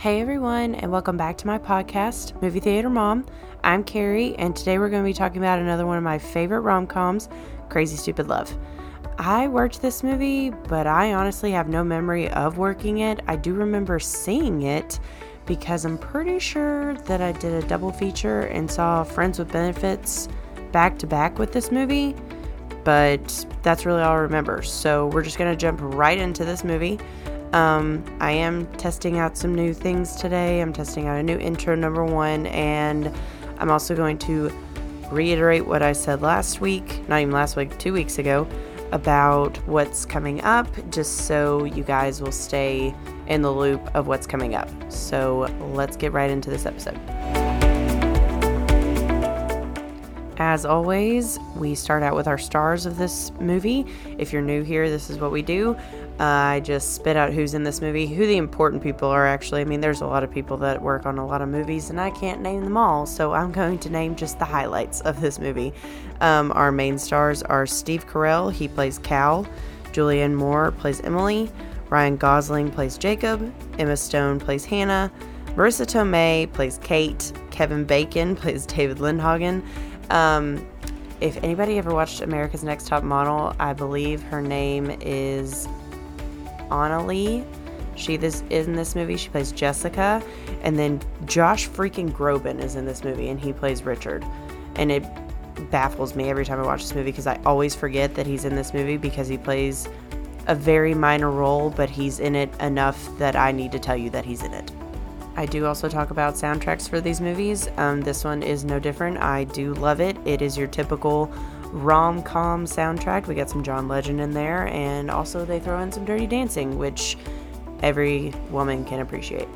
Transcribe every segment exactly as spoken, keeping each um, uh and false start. Hey everyone, and welcome back to my podcast, Movie Theater Mom. I'm Carrie, and today we're going to be talking about another one of my favorite rom-coms, Crazy Stupid Love. I worked this movie, but I honestly have no memory of working it. I do remember seeing it because I'm pretty sure that I did a double feature and saw Friends with Benefits back to back with this movie, but that's really all I remember. So we're just going to jump right into this movie. Um, I am testing out some new things today. I'm testing out a new intro, number one, and I'm also going to reiterate what I said last week, not even last week, two weeks ago, about what's coming up, just so you guys will stay in the loop of what's coming up. So let's get right into this episode. As always, we start out with our stars of this movie. If you're new here, this is what we do. Uh, I just spit out who's in this movie, who the important people are actually. I mean, there's a lot of people that work on a lot of movies, and I can't name them all, so I'm going to name just the highlights of this movie. Um, our main stars are Steve Carell, he plays Cal, Julianne Moore plays Emily, Ryan Gosling plays Jacob, Emma Stone plays Hannah, Marissa Tomei plays Kate, Kevin Bacon plays David Lindhagen. Um, if anybody ever watched America's Next Top Model, I believe her name is Annalie. She this is in this movie. She plays Jessica. And then Josh freaking Groban is in this movie, and he plays Richard. And it baffles me every time I watch this movie because I always forget that he's in this movie because he plays a very minor role, but he's in it enough that I need to tell you that he's in it. I do also talk about soundtracks for these movies. Um, this one is no different. I do love it. It is your typical rom-com soundtrack. We got some John Legend in there, and also they throw in some Dirty Dancing, which every woman can appreciate.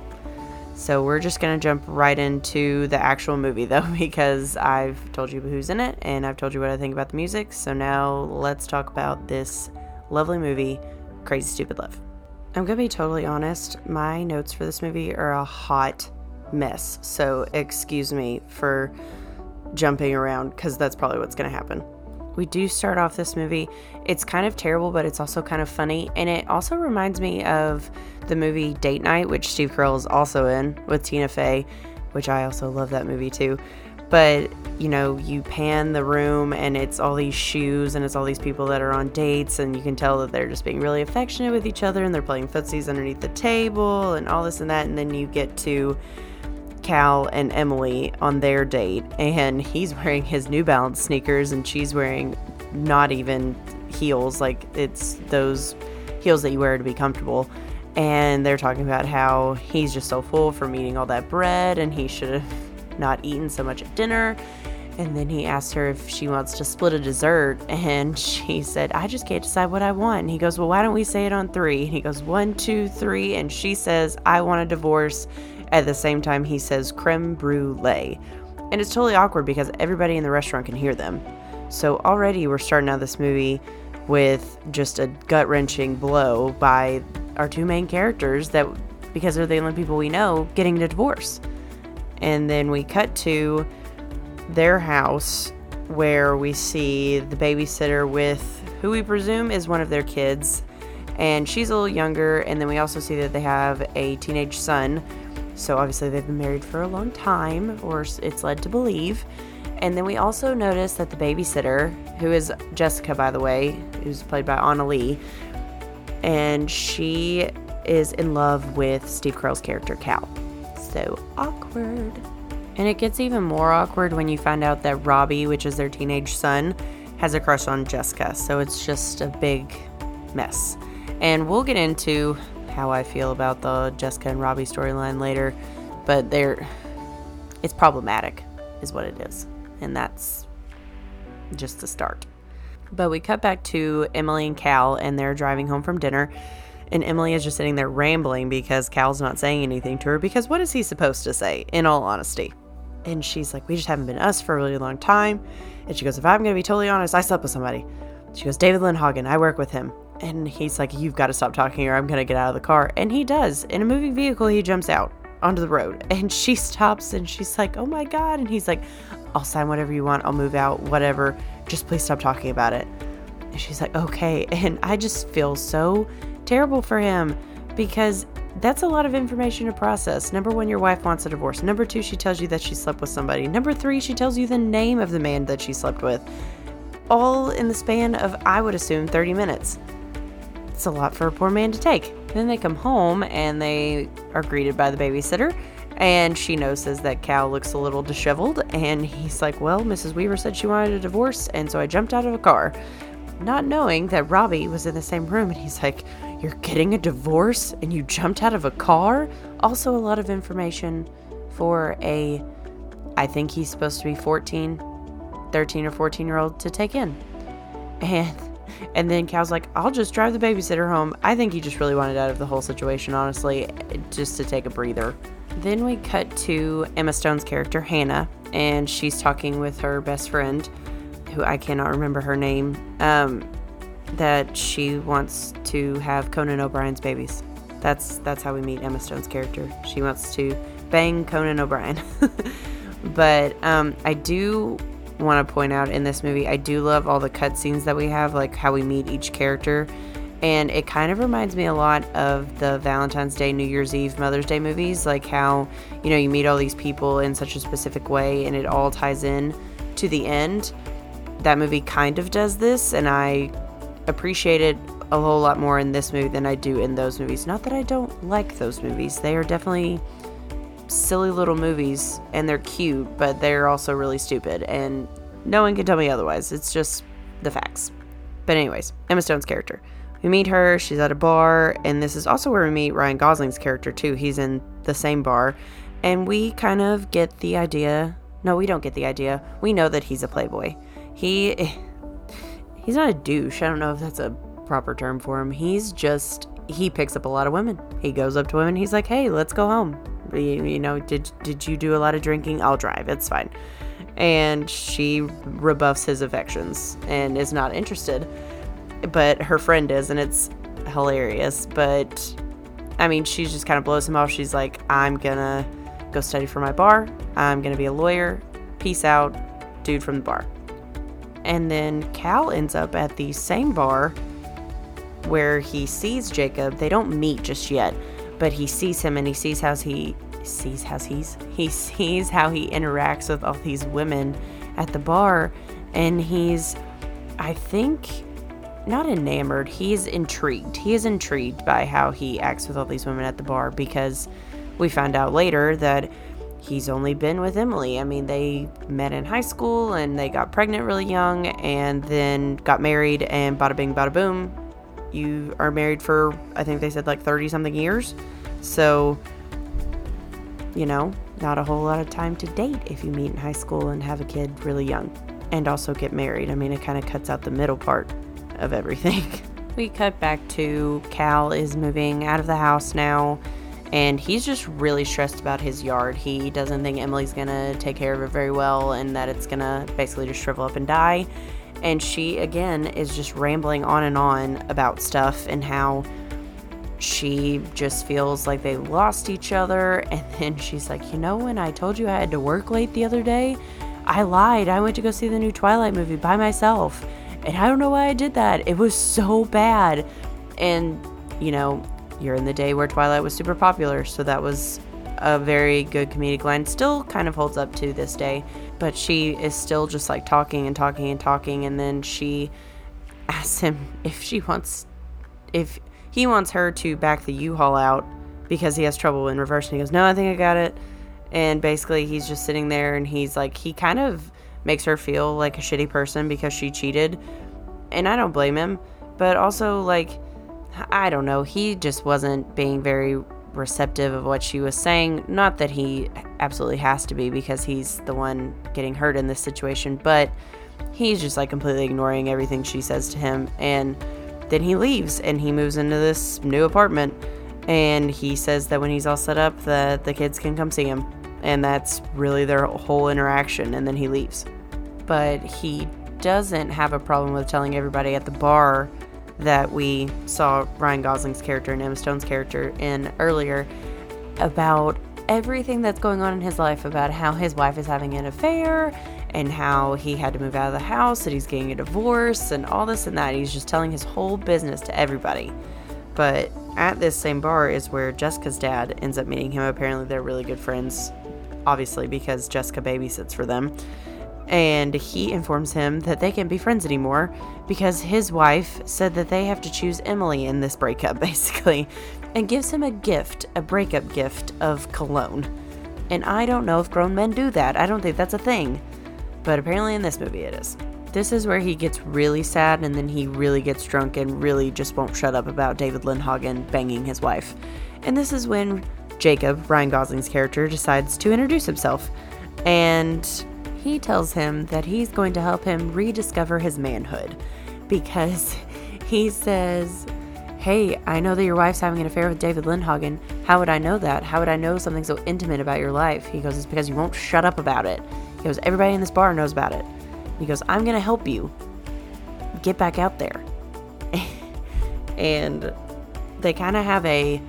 So we're just going to jump right into the actual movie, though, because I've told you who's in it, and I've told you what I think about the music. So now let's talk about this lovely movie, Crazy Stupid Love. I'm going to be totally honest, my notes for this movie are a hot mess, so excuse me for jumping around, because that's probably what's going to happen. We do start off this movie, it's kind of terrible, but it's also kind of funny, and it also reminds me of the movie Date Night, which Steve Carell is also in, with Tina Fey, which I also love that movie too. But, you know, you pan the room and it's all these shoes and it's all these people that are on dates, and you can tell that they're just being really affectionate with each other and they're playing footsies underneath the table and all this and that. And then you get to Cal and Emily on their date, and he's wearing his New Balance sneakers and she's wearing not even heels. Like, it's those heels that you wear to be comfortable. And they're talking about how he's just so full from eating all that bread and he should have not eaten so much at dinner. And then he asked her if she wants to split a dessert, and she said, I just can't decide what I want. And he goes, well, why don't we say it on three? And he goes, one, two, three, and she says, I want a divorce. At the same time he says crème brûlée, and it's totally awkward because everybody in the restaurant can hear them. So already we're starting out this movie with just a gut-wrenching blow by our two main characters, that because they're the only people we know, getting a divorce. And then we cut to their house, where we see the babysitter with who we presume is one of their kids. And she's a little younger. And then we also see that they have a teenage son. So obviously they've been married for a long time, or it's led to believe. And then we also notice that the babysitter, who is Jessica, by the way, who's played by Annalie, and she is in love with Steve Carell's character, Cal. So awkward. And it gets even more awkward when you find out that Robbie, which is their teenage son, has a crush on Jessica. So it's just a big mess. And we'll get into how I feel about the Jessica and Robbie storyline later, but they're it's problematic is what it is. And that's just the start. But we cut back to Emily and Cal, and they're driving home from dinner. And Emily is just sitting there rambling because Cal's not saying anything to her, because what is he supposed to say, in all honesty? And she's like, we just haven't been us for a really long time. And she goes, if I'm going to be totally honest, I slept with somebody. She goes, David Lindhagen, I work with him. And he's like, you've got to stop talking or I'm going to get out of the car. And he does. In a moving vehicle, he jumps out onto the road. And she stops and she's like, oh my God. And he's like, I'll sign whatever you want. I'll move out, whatever. Just please stop talking about it. And she's like, okay. And I just feel so terrible for him, because That's a lot of information to process. Number one, your wife wants a divorce. Number two, she tells you that she slept with somebody. Number three, she tells you the name of the man that she slept with. All in the span of, I would assume, thirty minutes. It's a lot for a poor man to take. Then they come home and they are greeted by the babysitter. And she notices that Cal looks a little disheveled. And he's like, well, Missus Weaver said she wanted a divorce. And so I jumped out of a car. Not knowing that Robbie was in the same room. And he's like, you're getting a divorce? And you jumped out of a car? Also a lot of information for a, I think he's supposed to be fourteen, thirteen or fourteen year old to take in. And And then Cal's like, I'll just drive the babysitter home. I think he just really wanted out of the whole situation, honestly, just to take a breather. Then we cut to Emma Stone's character, Hannah, and she's talking with her best friend, who I cannot remember her name, um, that she wants to have Conan O'Brien's babies. That's, that's how we meet Emma Stone's character. She wants to bang Conan O'Brien. But um, I do... want to point out in this movie, I do love all the cutscenes that we have, like how we meet each character, and it kind of reminds me a lot of the Valentine's Day, New Year's Eve, Mother's Day movies, like how, you know, you meet all these people in such a specific way and it all ties in to the end. That movie kind of does this, and I appreciate it a whole lot more in this movie than I do in those movies. Not that I don't like those movies, they are definitely silly little movies and they're cute, but they're also really stupid and no one can tell me otherwise. It's just the facts. But anyways, Emma Stone's character, we meet her, she's at a bar, and this is also where we meet Ryan Gosling's character too. He's in the same bar, and we kind of get the idea no we don't get the idea we know that he's a playboy. He he's not a douche, I don't know if that's a proper term for him. He's just, he picks up a lot of women. He goes up to women, he's like, hey, let's go home. You know, did did you do a lot of drinking? I'll drive, it's fine. And she rebuffs his affections and is not interested, but her friend is, and it's hilarious. But I mean, she just kind of blows him off. She's like, I'm gonna go study for my bar, I'm gonna be a lawyer, peace out, dude from the bar. And then Cal ends up at the same bar where he sees Jacob. They don't meet just yet, but he sees him, and he sees how he sees how he's he sees how he interacts with all these women at the bar, and he's, I think, not enamored. He's intrigued. He is intrigued by how he acts with all these women at the bar, because we find out later that he's only been with Emily. I mean, they met in high school and they got pregnant really young and then got married, and bada bing, bada boom. You are married for, I think they said like thirty something years. So, you know, not a whole lot of time to date if you meet in high school and have a kid really young and also get married. I mean, it kind of cuts out the middle part of everything. We cut back to Cal is moving out of the house now, and he's just really stressed about his yard. He doesn't think Emily's gonna take care of it very well, and that it's gonna basically just shrivel up and die. And she, again, is just rambling on and on about stuff and how she just feels like they lost each other. And then she's like, you know, when I told you I had to work late the other day, I lied. I went to go see the new Twilight movie by myself. And I don't know why I did that. It was so bad. And, you know, you're in the day where Twilight was super popular. So that was a very good comedic line. Still kind of holds up to this day. But she is still just like talking and talking and talking. And then she asks him if she wants, if he wants her to back the U-Haul out because he has trouble in reverse. And he goes, no, I think I got it. And basically he's just sitting there, and he's like, he kind of makes her feel like a shitty person because she cheated. And I don't blame him. But also, like, I don't know. He just wasn't being very receptive of what she was saying. Not that he absolutely has to be, because he's the one getting hurt in this situation, but he's just like completely ignoring everything she says to him. And then he leaves, and he moves into this new apartment, and he says that when he's all set up that the kids can come see him, and that's really their whole interaction. And then he leaves. But he doesn't have a problem with telling everybody at the bar that we saw Ryan Gosling's character and Emma Stone's character in earlier about everything that's going on in his life, about how his wife is having an affair and how he had to move out of the house and he's getting a divorce and all this and that. He's just telling his whole business to everybody. But At this same bar is where Jessica's dad ends up meeting him. Apparently they're really good friends, obviously, because Jessica babysits for them. And he informs him that they can't be friends anymore because his wife said that they have to choose Emily in this breakup, basically, and gives him a gift, a breakup gift of cologne. And I don't know if grown men do that. I don't think that's a thing. But apparently in this movie it is. This is where he gets really sad, and then he really gets drunk and really just won't shut up about David Lindhagen banging his wife. And this is when Jacob, Ryan Gosling's character, decides to introduce himself. And he tells him that he's going to help him rediscover his manhood, because he says, hey, I know that your wife's having an affair with David Lindhagen. How would I know that? How would I know something so intimate about your life? He goes, it's because you won't shut up about it. He goes, everybody in this bar knows about it. He goes, I'm going to help you get back out there. And they kind of have a,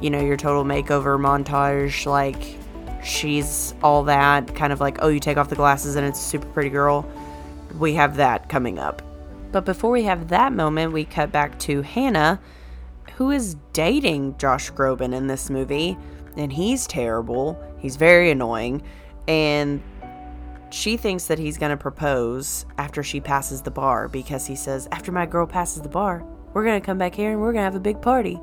you know, your total makeover montage, like She's All That, kind of like, oh, you take off the glasses and it's a super pretty girl. We have that coming up. But before we have that moment, we cut back to Hannah, who is dating Josh Groban in this movie. And he's terrible. He's very annoying. And she thinks that he's going to propose after she passes the bar, because he says, after my girl passes the bar, we're going to come back here and we're going to have a big party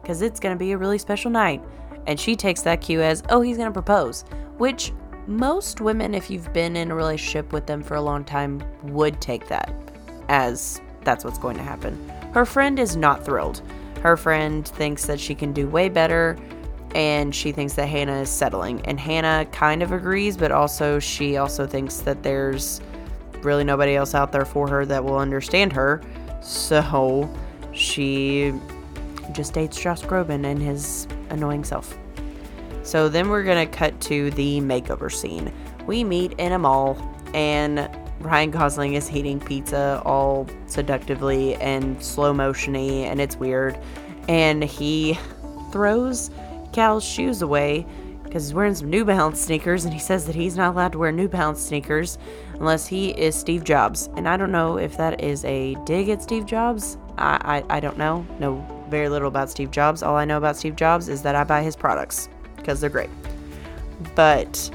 because it's going to be a really special night. And she takes that cue as, oh, he's going to propose, which most women, if you've been in a relationship with them for a long time, would take that as that's what's going to happen. Her friend is not thrilled. Her friend thinks that she can do way better, and she thinks that Hannah is settling. And Hannah kind of agrees, but also she also thinks that there's really nobody else out there for her that will understand her. So she just dates Josh Groban and his annoying self. So then we're going to cut to the makeover scene. We meet in a mall, and Ryan Gosling is eating pizza all seductively and slow motiony, and it's weird. And he throws Cal's shoes away because he's wearing some New Balance sneakers, and he says that he's not allowed to wear New Balance sneakers unless he is Steve Jobs. And I don't know if that is a dig at Steve Jobs. I, I, I don't know. No, very little about Steve Jobs. All I know about Steve Jobs is that I buy his products because they're great. But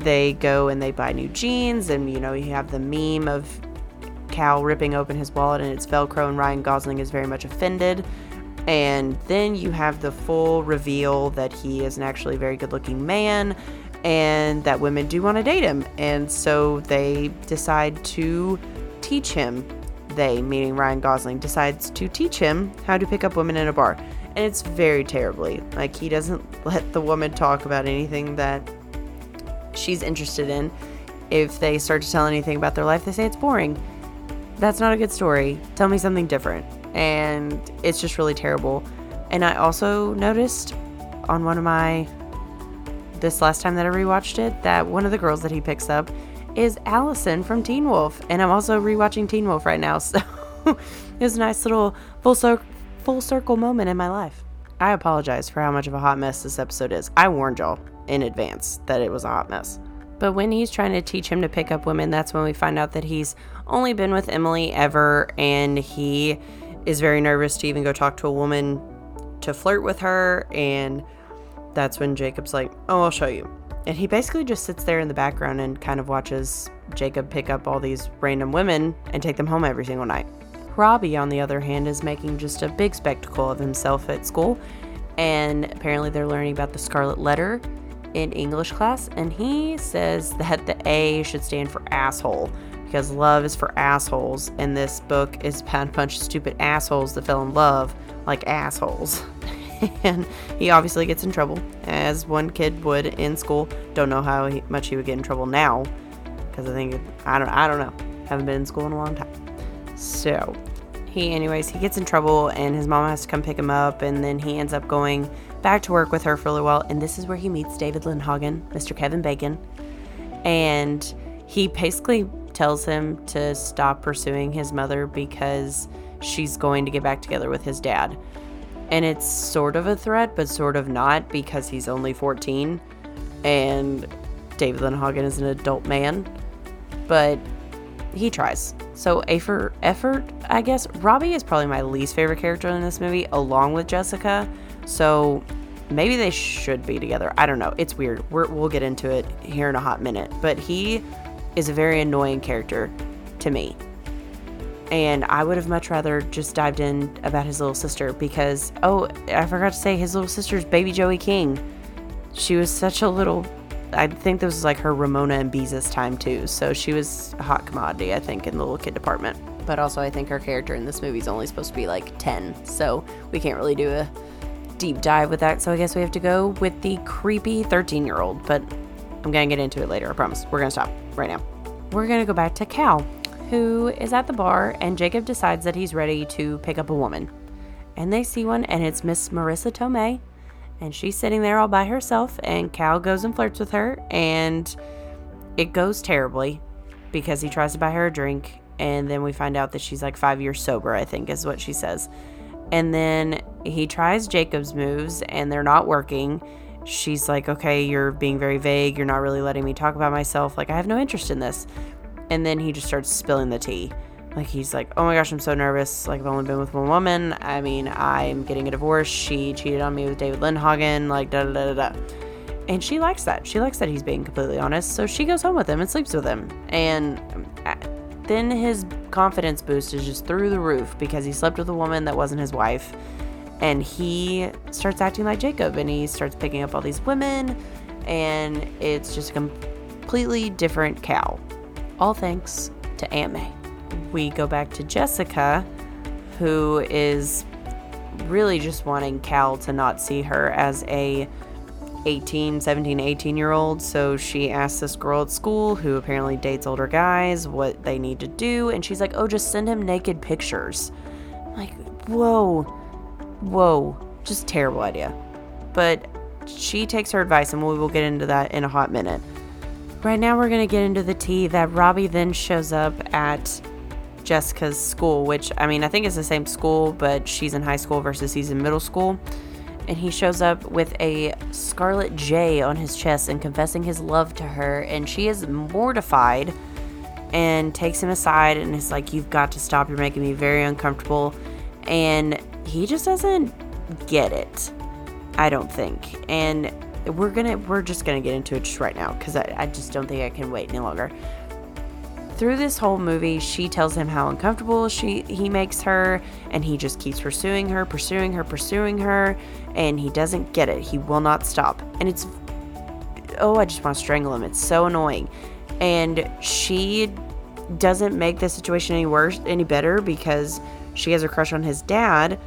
they go and they buy new jeans, and, you know, you have the meme of Cal ripping open his wallet and it's Velcro, and Ryan Gosling is very much offended. And then you have the full reveal that he is an actually very good looking man and that women do want to date him. And so they decide to teach him, they, meaning Ryan Gosling, decides to teach him how to pick up women in a bar. And it's very terribly. Like, he doesn't let the woman talk about anything that she's interested in. If they start to tell anything about their life, they say it's boring. That's not a good story. Tell me something different. And it's just really terrible. And I also noticed on one of my, this last time that I rewatched it, that one of the girls that he picks up is Allison from Teen Wolf. And I'm also rewatching Teen Wolf right now, so it was a nice little full, cir- full circle moment in my life. I apologize for how much of a hot mess this episode is. I warned y'all in advance that it was a hot mess. But when he's trying to teach him to pick up women, that's when we find out that he's only been with Emily ever, and he is very nervous to even go talk to a woman to flirt with her. And that's when Jacob's like, oh, I'll show you. And he basically just sits there in the background and kind of watches Jacob pick up all these random women and take them home every single night. Robbie, on the other hand, is making just a big spectacle of himself at school. And apparently they're learning about the Scarlet Letter in English class. And he says that the A should stand for asshole, because love is for assholes. And this book is about a bunch of stupid assholes that fell in love like assholes. And he obviously gets in trouble, as one kid would in school. Don't know how he, much he would get in trouble now, because I think, I don't, I don't know. Haven't been in school in a long time. So he, anyways, he gets in trouble, and his mama has to come pick him up, and then he ends up going back to work with her for a little while. And this is where he meets David Lindhagen, Mister Kevin Bacon. And he basically tells him to stop pursuing his mother because she's going to get back together with his dad. And it's sort of a threat, but sort of not, because he's only fourteen, and David Lindhagen is an adult man. But he tries. So A for effort, I guess. Robbie is probably my least favorite character in this movie, along with Jessica. So maybe they should be together. I don't know. It's weird. We're, we'll get into it here in a hot minute. But he is a very annoying character to me. And I would have much rather just dived in about his little sister because, oh, I forgot to say his little sister's baby Joey King. She was such a little, I think this was like her Ramona and Beezus time too. So she was a hot commodity, I think, in the little kid department. But also I think her character in this movie is only supposed to be like ten. So we can't really do a deep dive with that. So I guess we have to go with the creepy thirteen-year-old. But I'm going to get into it later, I promise. We're going to stop right now. We're going to go back to Cal, who is at the bar, and Jacob decides that he's ready to pick up a woman. And they see one, and it's Miss Marissa Tomei, and she's sitting there all by herself, and Cal goes and flirts with her, and it goes terribly because he tries to buy her a drink, and then we find out that she's like five years sober, I think is what she says. And then he tries Jacob's moves, and they're not working. She's like, okay, you're being very vague. You're not really letting me talk about myself. Like, I have no interest in this. And then he just starts spilling the tea. Like, he's like, oh my gosh, I'm so nervous. Like, I've only been with one woman. I mean, I'm getting a divorce. She cheated on me with David Lindhagen. Like, da da da da da. And she likes that. She likes that he's being completely honest. So she goes home with him and sleeps with him. And then his confidence boost is just through the roof because he slept with a woman that wasn't his wife. And he starts acting like Jacob. And he starts picking up all these women. And it's just a completely different Cal. All thanks to Aunt May. We go back to Jessica, who is really just wanting Cal to not see her as a eighteen, seventeen, eighteen-year-old. So she asks this girl at school, who apparently dates older guys, what they need to do. And she's like, oh, just send him naked pictures. I'm like, whoa, whoa, just terrible idea. But she takes her advice, and we will get into that in a hot minute. Right now we're going to get into the tea that Robbie then shows up at Jessica's school, which, I mean, I think it's the same school, but she's in high school versus he's in middle school. And he shows up with a scarlet J on his chest and confessing his love to her. And she is mortified and takes him aside and is like, you've got to stop. You're making me very uncomfortable. And he just doesn't get it, I don't think. And We're gonna, we're just gonna get into it just right now because I, I just don't think I can wait any longer. Through this whole movie, she tells him how uncomfortable she, he makes her, and he just keeps pursuing her, pursuing her, pursuing her, and he doesn't get it. He will not stop, and it's, oh, I just want to strangle him. It's so annoying, and she doesn't make the situation any worse, any better because she has a crush on his dad,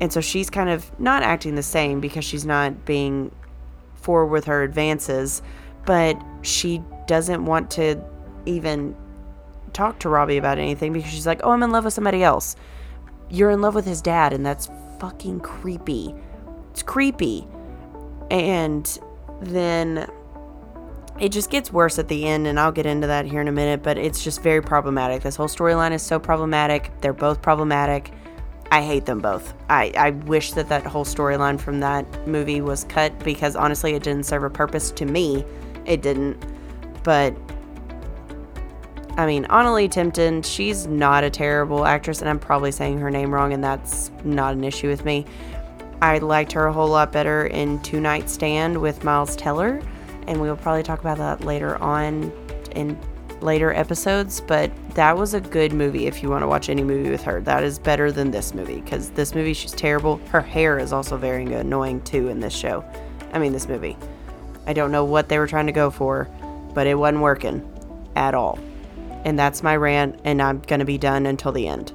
and so she's kind of not acting the same because she's not being forward with her advances, but she doesn't want to even talk to Robbie about anything because she's like, oh, I'm in love with somebody else. You're in love with his dad, and that's fucking creepy. It's creepy. And then it just gets worse at the end, and I'll get into that here in a minute, but it's just very problematic. This whole storyline is so problematic. They're both problematic. I hate them both. I, I wish that that whole storyline from that movie was cut because honestly, it didn't serve a purpose to me. It didn't. But, I mean, Annalee Timpton, she's not a terrible actress, and I'm probably saying her name wrong, and that's not an issue with me. I liked her a whole lot better in Two Night Stand with Miles Teller, and we will probably talk about that later on in later episodes, but that was a good movie. If you want to watch any movie with her, that is better than this movie because this movie, she's terrible. Her hair is also very annoying too in this show. I mean, this movie. I don't know what they were trying to go for, but it wasn't working at all. And that's my rant, and I'm going to be done until the end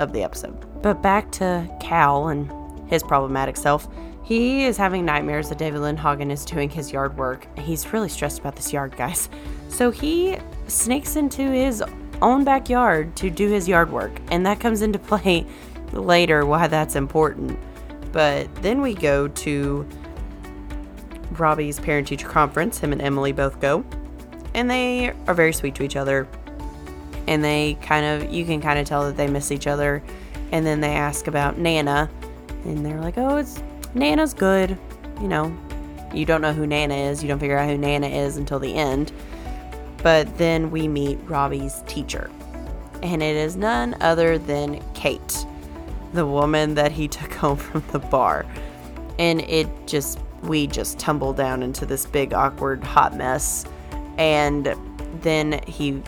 of the episode. But back to Cal and his problematic self. He is having nightmares that David Lindhagen is doing his yard work. He's really stressed about this yard, guys. So he sneaks into his own backyard to do his yard work, and that comes into play later why that's important. But then we go to Robbie's parent-teacher conference. Him and Emily both go, and they are very sweet to each other, and they kind of, you can kind of tell that they miss each other. And then they ask about Nana, and they're like, oh, it's Nana's good, you know. You don't know who Nana is. You don't figure out who Nana is until the end. But then we meet Robbie's teacher, and it is none other than Kate, the woman that he took home from the bar. And it just, we just tumble down into this big, awkward, hot mess. And then he,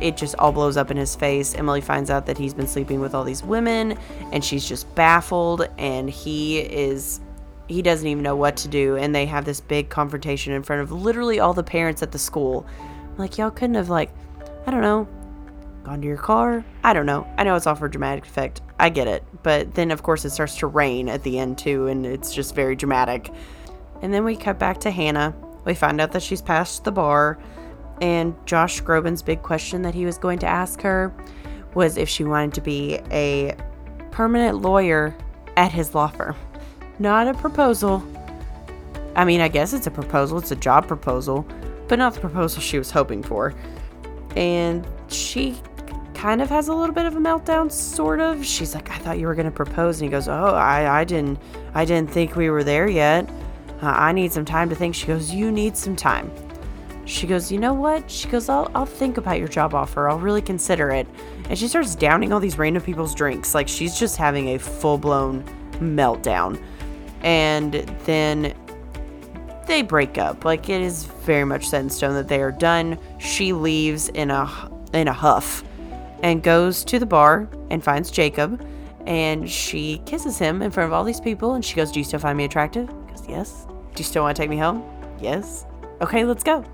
it just all blows up in his face. Emily finds out that he's been sleeping with all these women, and she's just baffled, and he is, he doesn't even know what to do. And they have this big confrontation in front of literally all the parents at the school. I'm like, y'all couldn't have, like, I don't know, gone to your car? I don't know. I know it's all for dramatic effect. I get it. But then, of course, it starts to rain at the end, too, and it's just very dramatic. And then we cut back to Hannah. We find out that she's past the bar, and Josh Groban's big question that he was going to ask her was if she wanted to be a permanent lawyer at his law firm. Not a proposal. I mean, I guess it's a proposal. It's a job proposal, but not the proposal she was hoping for. And she kind of has a little bit of a meltdown, sort of. She's like, I thought you were going to propose. And he goes, oh, I, I didn't, I didn't think we were there yet. Uh, I need some time to think. She goes, you need some time. She goes, you know what? She goes, I'll, I'll think about your job offer. I'll really consider it. And she starts downing all these random people's drinks. Like, she's just having a full-blown meltdown. And then they break up. Like, it is very much set in stone that they are done. She leaves in a in a huff and goes to the bar and finds Jacob, and she kisses him in front of all these people, and she goes, do you still find me attractive? He goes, yes. Do you still want to take me home? Yes. Okay, let's go.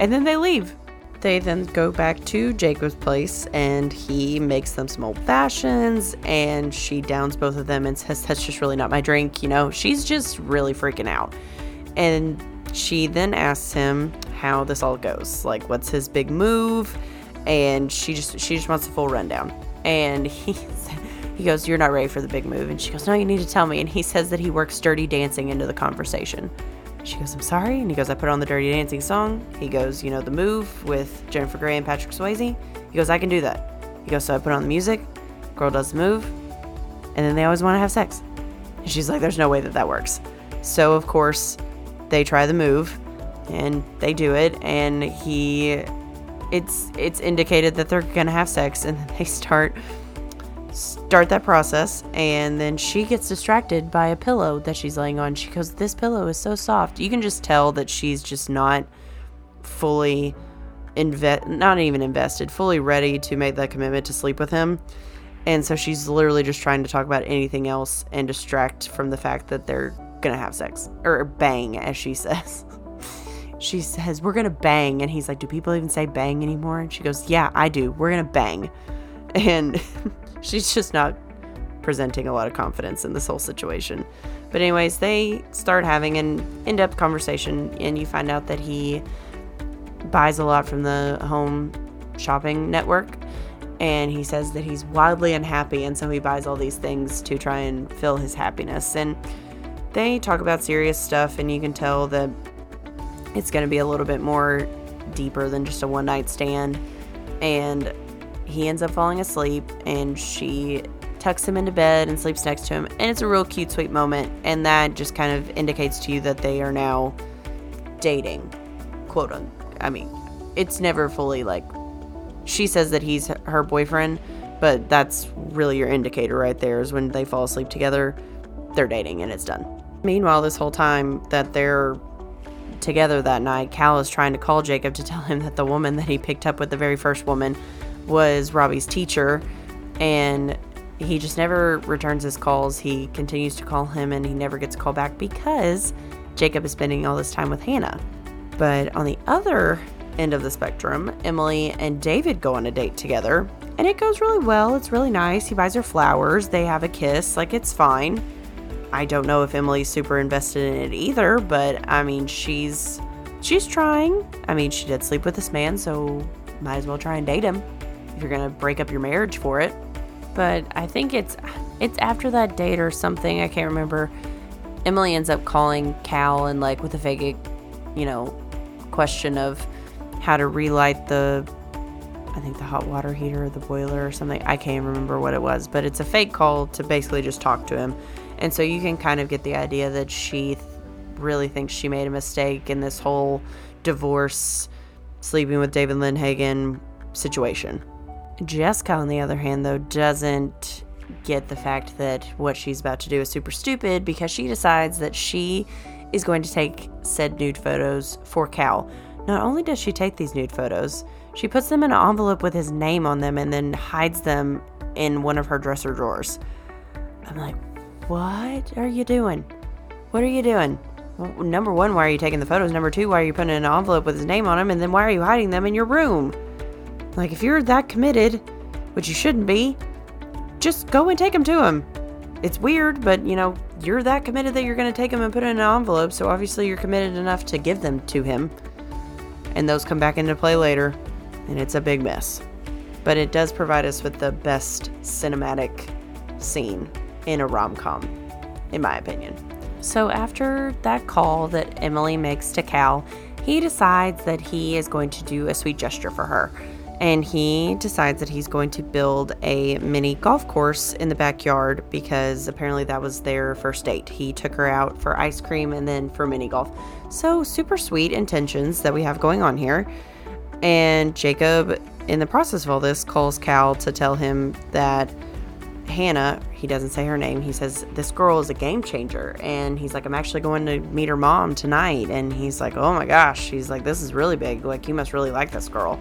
And then they leave. They then go back to Jacob's place, and he makes them some old fashions, and she downs both of them and says, that's just really not my drink, you know? She's just really freaking out. And she then asks him how this all goes, like, what's his big move? And she just she just wants a full rundown. And he he goes, you're not ready for the big move. And she goes, no, you need to tell me. And he says that he works Dirty Dancing into the conversation. She goes, I'm sorry. And he goes, I put on the Dirty Dancing song. He goes, you know, the move with Jennifer Grey and Patrick Swayze. He goes, I can do that. He goes, so I put on the music. Girl does the move. And then they always want to have sex. And she's like, there's no way that that works. So, of course, they try the move. And they do it. And he... It's it's indicated that they're going to have sex. And then they start... start that process, and then she gets distracted by a pillow that she's laying on. She goes, this pillow is so soft. You can just tell that she's just not fully invest, not even invested, fully ready to make that commitment to sleep with him. And so she's literally just trying to talk about anything else and distract from the fact that they're gonna have sex, or bang, as she says. She says, we're gonna bang. And he's like, do people even say bang anymore? And she goes, yeah, I do. We're gonna bang. And she's just not presenting a lot of confidence in this whole situation. But anyways, they start having an in-depth conversation, and you find out that he buys a lot from the home shopping network, and he says that he's wildly unhappy, and so he buys all these things to try and fill his happiness. And they talk about serious stuff, and you can tell that it's going to be a little bit more deeper than just a one-night stand. And he ends up falling asleep, and she tucks him into bed and sleeps next to him. And it's a real cute, sweet moment. And that just kind of indicates to you that they are now dating, quote unquote. I mean, it's never fully like, she says that he's her boyfriend, but that's really your indicator right there, is when they fall asleep together, they're dating and it's done. Meanwhile, this whole time that they're together that night, Cal is trying to call Jacob to tell him that the woman that he picked up with, the very first woman, was Robbie's teacher, and he just never returns his calls. He continues to call him, and he never gets a call back because Jacob is spending all this time with Hannah. But on the other end of the spectrum, Emily and David go on a date together, and it goes really well. It's really nice. He buys her flowers. They have a kiss. Like, it's fine. I don't know if Emily's super invested in it either, but I mean, she's she's trying. I mean, she did sleep with this man, so might as well try and date him. If you're gonna break up your marriage for it. But I think it's it's after that date or something, I can't remember, Emily ends up calling Cal, and like with a vague, you know, question of how to relight the, I think the hot water heater or the boiler or something, I can't remember what it was, but it's a fake call to basically just talk to him. And so you can kind of get the idea that she th- really thinks she made a mistake in this whole divorce, sleeping with David Lindhagen situation. Jessica, on the other hand, though, doesn't get the fact that what she's about to do is super stupid, because she decides that she is going to take said nude photos for Cal. Not only does she take these nude photos, she puts them in an envelope with his name on them and then hides them in one of her dresser drawers. I'm like, what are you doing? What are you doing? Well, number one, why are you taking the photos? Number two, why are you putting in an envelope with his name on them? And then why are you hiding them in your room? Like, if you're that committed, which you shouldn't be, just go and take them to him. It's weird, but, you know, you're that committed that you're going to take them and put it in an envelope, so obviously you're committed enough to give them to him. And those come back into play later, and it's a big mess. But it does provide us with the best cinematic scene in a rom-com, in my opinion. So after that call that Emily makes to Cal, he decides that he is going to do a sweet gesture for her. And he decides that he's going to build a mini golf course in the backyard, because apparently that was their first date. He took her out for ice cream and then for mini golf. So super sweet intentions that we have going on here. And Jacob, in the process of all this, calls Cal to tell him that Hannah, he doesn't say her name, he says, this girl is a game changer. And he's like, I'm actually going to meet her mom tonight. And he's like, oh my gosh. He's like, this is really big. Like, you must really like this girl.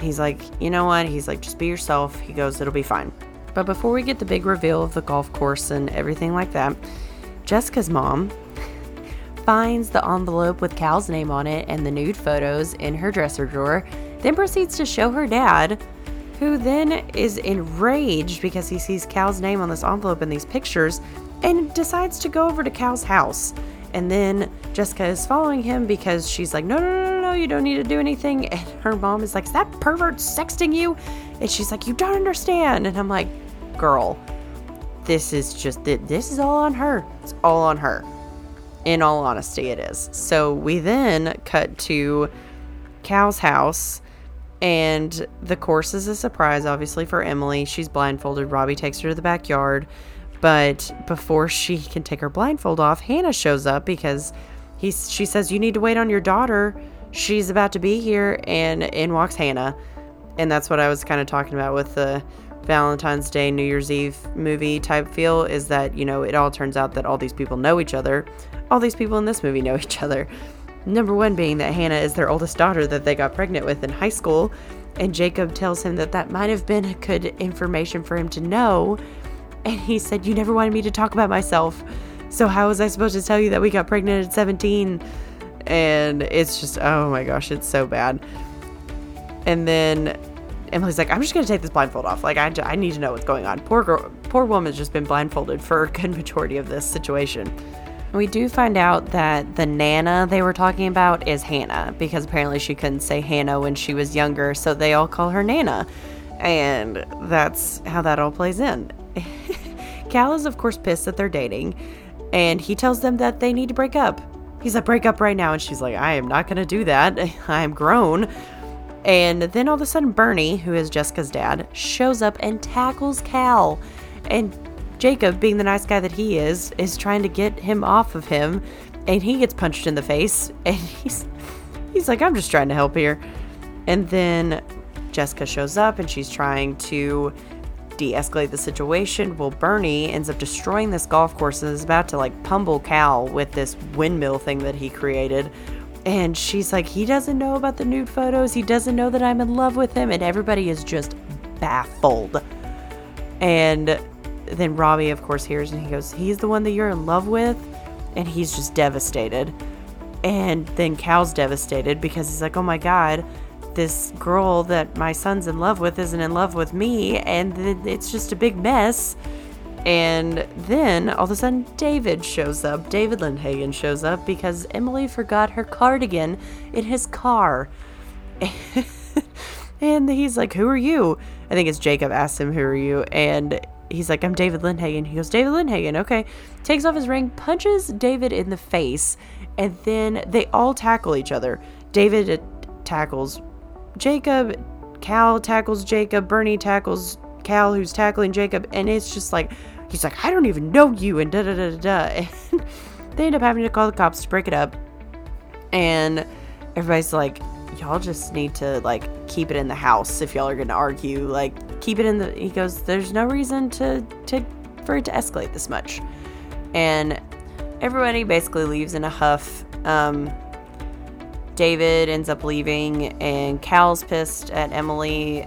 He's like, you know what? He's like, just be yourself. He goes, it'll be fine. But before we get the big reveal of the golf course and everything like that, Jessica's mom finds the envelope with Cal's name on it and the nude photos in her dresser drawer, then proceeds to show her dad, who then is enraged because he sees Cal's name on this envelope in these pictures and decides to go over to Cal's house. And then Jessica is following him because she's like, no, no, no, no, no, you don't need to do anything. And her mom is like, is that pervert sexting you? And she's like, you don't understand. And I'm like, girl, this is just, this is all on her. It's all on her. In all honesty, it is. So we then cut to Cal's house, and the course is a surprise, obviously, for Emily. She's blindfolded. Robbie takes her to the backyard. But before she can take her blindfold off, Hannah shows up because he's, she says, you need to wait on your daughter. She's about to be here. And in walks Hannah. And that's what I was kind of talking about with the Valentine's Day, New Year's Eve movie type feel, is that, you know, it all turns out that all these people know each other. All these people in this movie know each other. Number one being that Hannah is their oldest daughter that they got pregnant with in high school. And Jacob tells him that that might have been good information for him to know. And he said, you never wanted me to talk about myself. So how was I supposed to tell you that we got pregnant at seventeen? And it's just, oh my gosh, it's so bad. And then Emily's like, I'm just going to take this blindfold off. Like, I, I need to know what's going on. Poor girl, poor woman's just been blindfolded for a good majority of this situation. We do find out that the Nana they were talking about is Hannah, because apparently she couldn't say Hannah when she was younger. So they all call her Nana. And that's how that all plays in. Cal is, of course, pissed that they're dating, and he tells them that they need to break up. He's like, break up right now. And she's like, I am not going to do that. I am grown. And then all of a sudden, Bernie, who is Jessica's dad, shows up and tackles Cal. And Jacob, being the nice guy that he is, is trying to get him off of him. And he gets punched in the face. And he's, he's like, I'm just trying to help here. And then Jessica shows up, and she's trying to de-escalate the situation. Well, Bernie ends up destroying this golf course and is about to like pummel Cal with this windmill thing that he created. And she's like, he doesn't know about the nude photos. He doesn't know that I'm in love with him. And everybody is just baffled. And then Robbie, of course, hears, and he goes, he's the one that you're in love with. And he's just devastated. And then Cal's devastated because he's like, oh my God, this girl that my son's in love with isn't in love with me, and th- it's just a big mess. And then all of a sudden David shows up. David Lindhagen shows up because Emily forgot her cardigan in his car. And he's like, who are you? I think it's Jacob asked him, who are you? And he's like, I'm David Lindhagen. He goes, David Lindhagen, okay. Takes off his ring, punches David in the face, and then they all tackle each other. David uh, tackles Jacob, Cal tackles Jacob, Bernie tackles Cal, who's tackling Jacob, and it's just like, he's like, I don't even know you, and da da da da da. And they end up having to call the cops to break it up, and everybody's like, y'all just need to, like, keep it in the house if y'all are going to argue. Like, keep it in the... He goes, there's no reason to, to for it to escalate this much. And everybody basically leaves in a huff. Um, David ends up leaving, and Cal's pissed at Emily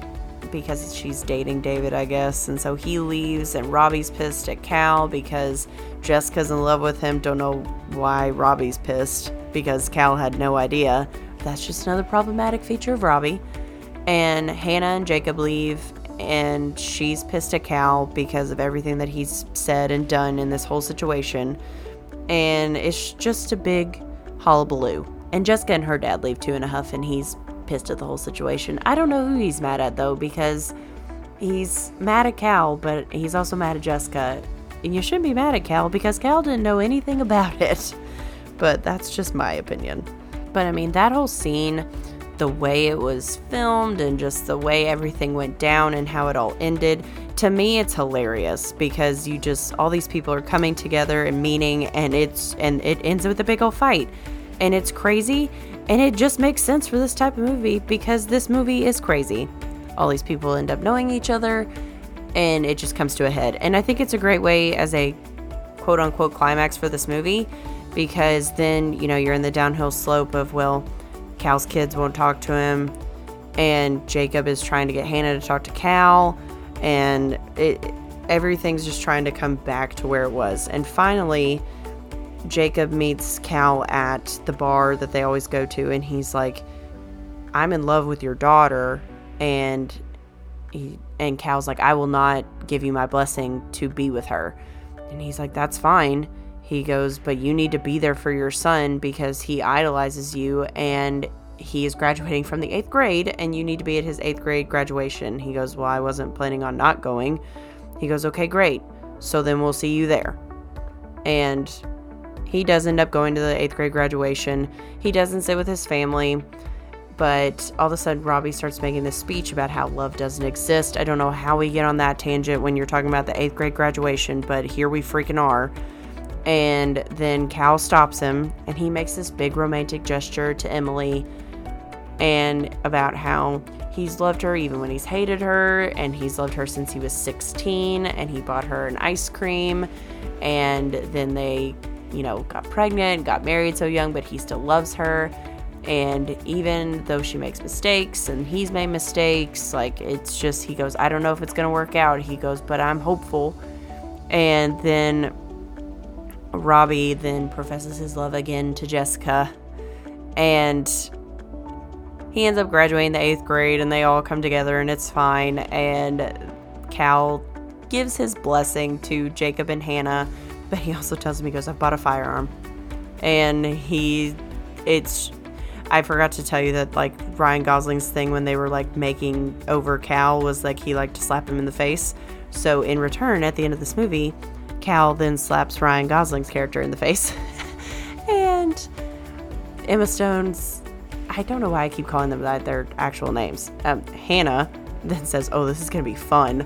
because she's dating David, I guess. And so he leaves, and Robbie's pissed at Cal because Jessica's in love with him. Don't know why Robbie's pissed because Cal had no idea. That's just another problematic feature of Robbie. And Hannah and Jacob leave, and she's pissed at Cal because of everything that he's said and done in this whole situation. And it's just a big hullabaloo. And Jessica and her dad leave too in a huff, and he's pissed at the whole situation. I don't know who he's mad at, though, because he's mad at Cal, but he's also mad at Jessica. And you shouldn't be mad at Cal because Cal didn't know anything about it. But that's just my opinion. But I mean, that whole scene, the way it was filmed and just the way everything went down and how it all ended, to me, it's hilarious because you just, all these people are coming together and meeting, and it's, and it ends with a big old fight, and it's crazy. And it just makes sense for this type of movie because this movie is crazy. All these people end up knowing each other, and it just comes to a head. And I think it's a great way as a quote unquote climax for this movie. Because then, you know, you're in the downhill slope of, well, Cal's kids won't talk to him, and Jacob is trying to get Hannah to talk to Cal, and it, everything's just trying to come back to where it was. And finally, Jacob meets Cal at the bar that they always go to, and he's like, I'm in love with your daughter, and he, and Cal's like, I will not give you my blessing to be with her. And he's like, that's fine. He goes, but you need to be there for your son because he idolizes you, and he is graduating from the eighth grade, and you need to be at his eighth grade graduation. He goes, well, I wasn't planning on not going. He goes, okay, great. So then we'll see you there. And he does end up going to the eighth grade graduation. He doesn't sit with his family, but all of a sudden Robbie starts making this speech about how love doesn't exist. I don't know how we get on that tangent when you're talking about the eighth grade graduation, but here we freaking are. And then Cal stops him, and he makes this big romantic gesture to Emily, and about how he's loved her even when he's hated her, and he's loved her since he was sixteen, and he bought her an ice cream, and then they, you know, got pregnant, got married so young, but he still loves her. And even though she makes mistakes and he's made mistakes, like, it's just, he goes, I don't know if it's gonna work out. He goes, but I'm hopeful. And then Robbie then professes his love again to Jessica, and he ends up graduating the eighth grade, and they all come together, and it's fine. And Cal gives his blessing to Jacob and Hannah, but he also tells him, he goes, I've bought a firearm. And he, it's, I forgot to tell you that, like, Ryan Gosling's thing when they were, like, making over Cal was, like, he liked to slap him in the face. So in return, at the end of this movie, Cal then slaps Ryan Gosling's character in the face. And Emma Stone's, I don't know why I keep calling them that, their actual names. Um, Hannah then says, oh, this is going to be fun.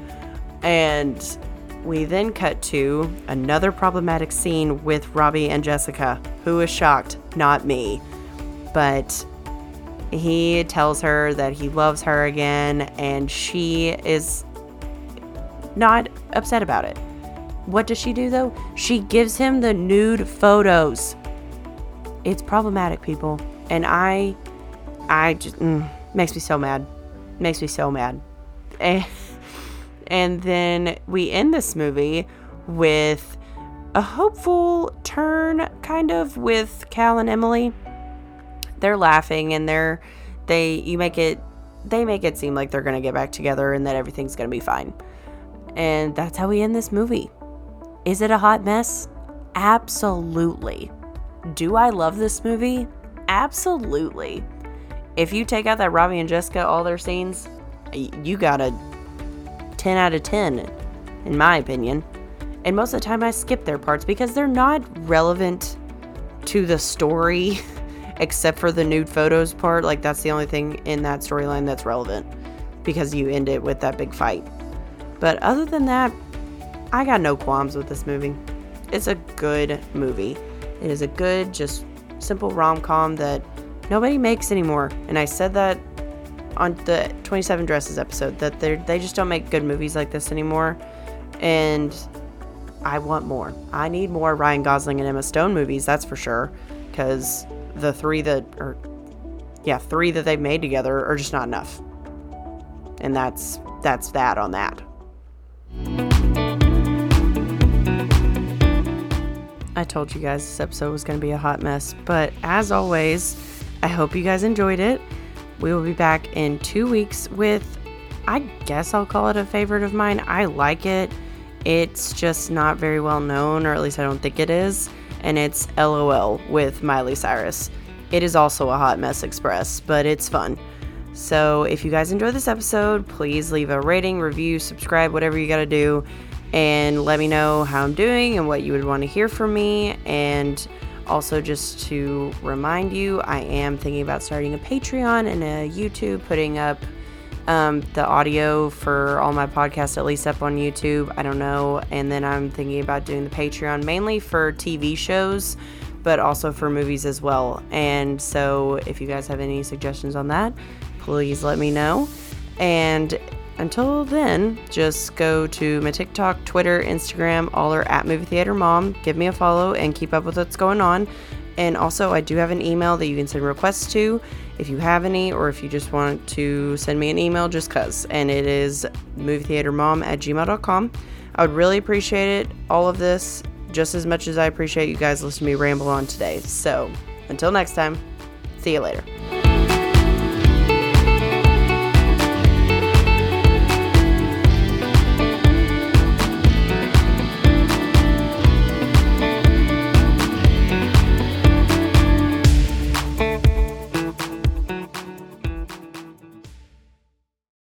And we then cut to another problematic scene with Robbie and Jessica, who is shocked, not me. But he tells her that he loves her again, and she is not upset about it. What does she do, though? She gives him the nude photos. It's problematic, people. And I, I just, mm, makes me so mad. Makes me so mad. And, and then we end this movie with a hopeful turn, kind of, with Cal and Emily. They're laughing, and they're, they, you make it, they make it seem like they're going to get back together and that everything's going to be fine. And that's how we end this movie. Is it a hot mess? Absolutely. Do I love this movie? Absolutely. If you take out that Robbie and Jessica, all their scenes, you got a ten out of ten, in my opinion. And most of the time I skip their parts because they're not relevant to the story, except for the nude photos part. Like, that's the only thing in that storyline that's relevant, because you end it with that big fight. But other than that, I got no qualms with this movie. It's a good movie. It is a good, just simple rom-com that nobody makes anymore. And I said that on the twenty-seven Dresses episode, that they they just don't make good movies like this anymore. And I want more. I need more Ryan Gosling and Emma Stone movies, that's for sure. Because the three that are, yeah, three that they've made together are just not enough. And that's that's that on that. I told you guys this episode was going to be a hot mess, but as always, I hope you guys enjoyed it. We will be back in two weeks with, I guess I'll call it a favorite of mine. I like it. It's just not very well known, or at least I don't think it is. And it's LOL with Miley Cyrus. It is also a hot mess express, but it's fun. So if you guys enjoyed this episode, please leave a rating, review, subscribe, whatever you got to do. And let me know how I'm doing and what you would want to hear from me. And also just to remind you, I am thinking about starting a Patreon and a YouTube, putting up um, the audio for all my podcasts, at least up on YouTube. I don't know. And then I'm thinking about doing the Patreon mainly for T V shows, but also for movies as well. And so if you guys have any suggestions on that, please let me know. And until then, just go to my TikTok, Twitter, Instagram, all are at Movie Theater Mom. Give me a follow and keep up with what's going on. And also, I do have an email that you can send requests to if you have any, or if you just want to send me an email just because. And it is movietheatermom at gmail dot com. I would really appreciate it, all of this, just as much as I appreciate you guys listening to me ramble on today. So until next time, see you later.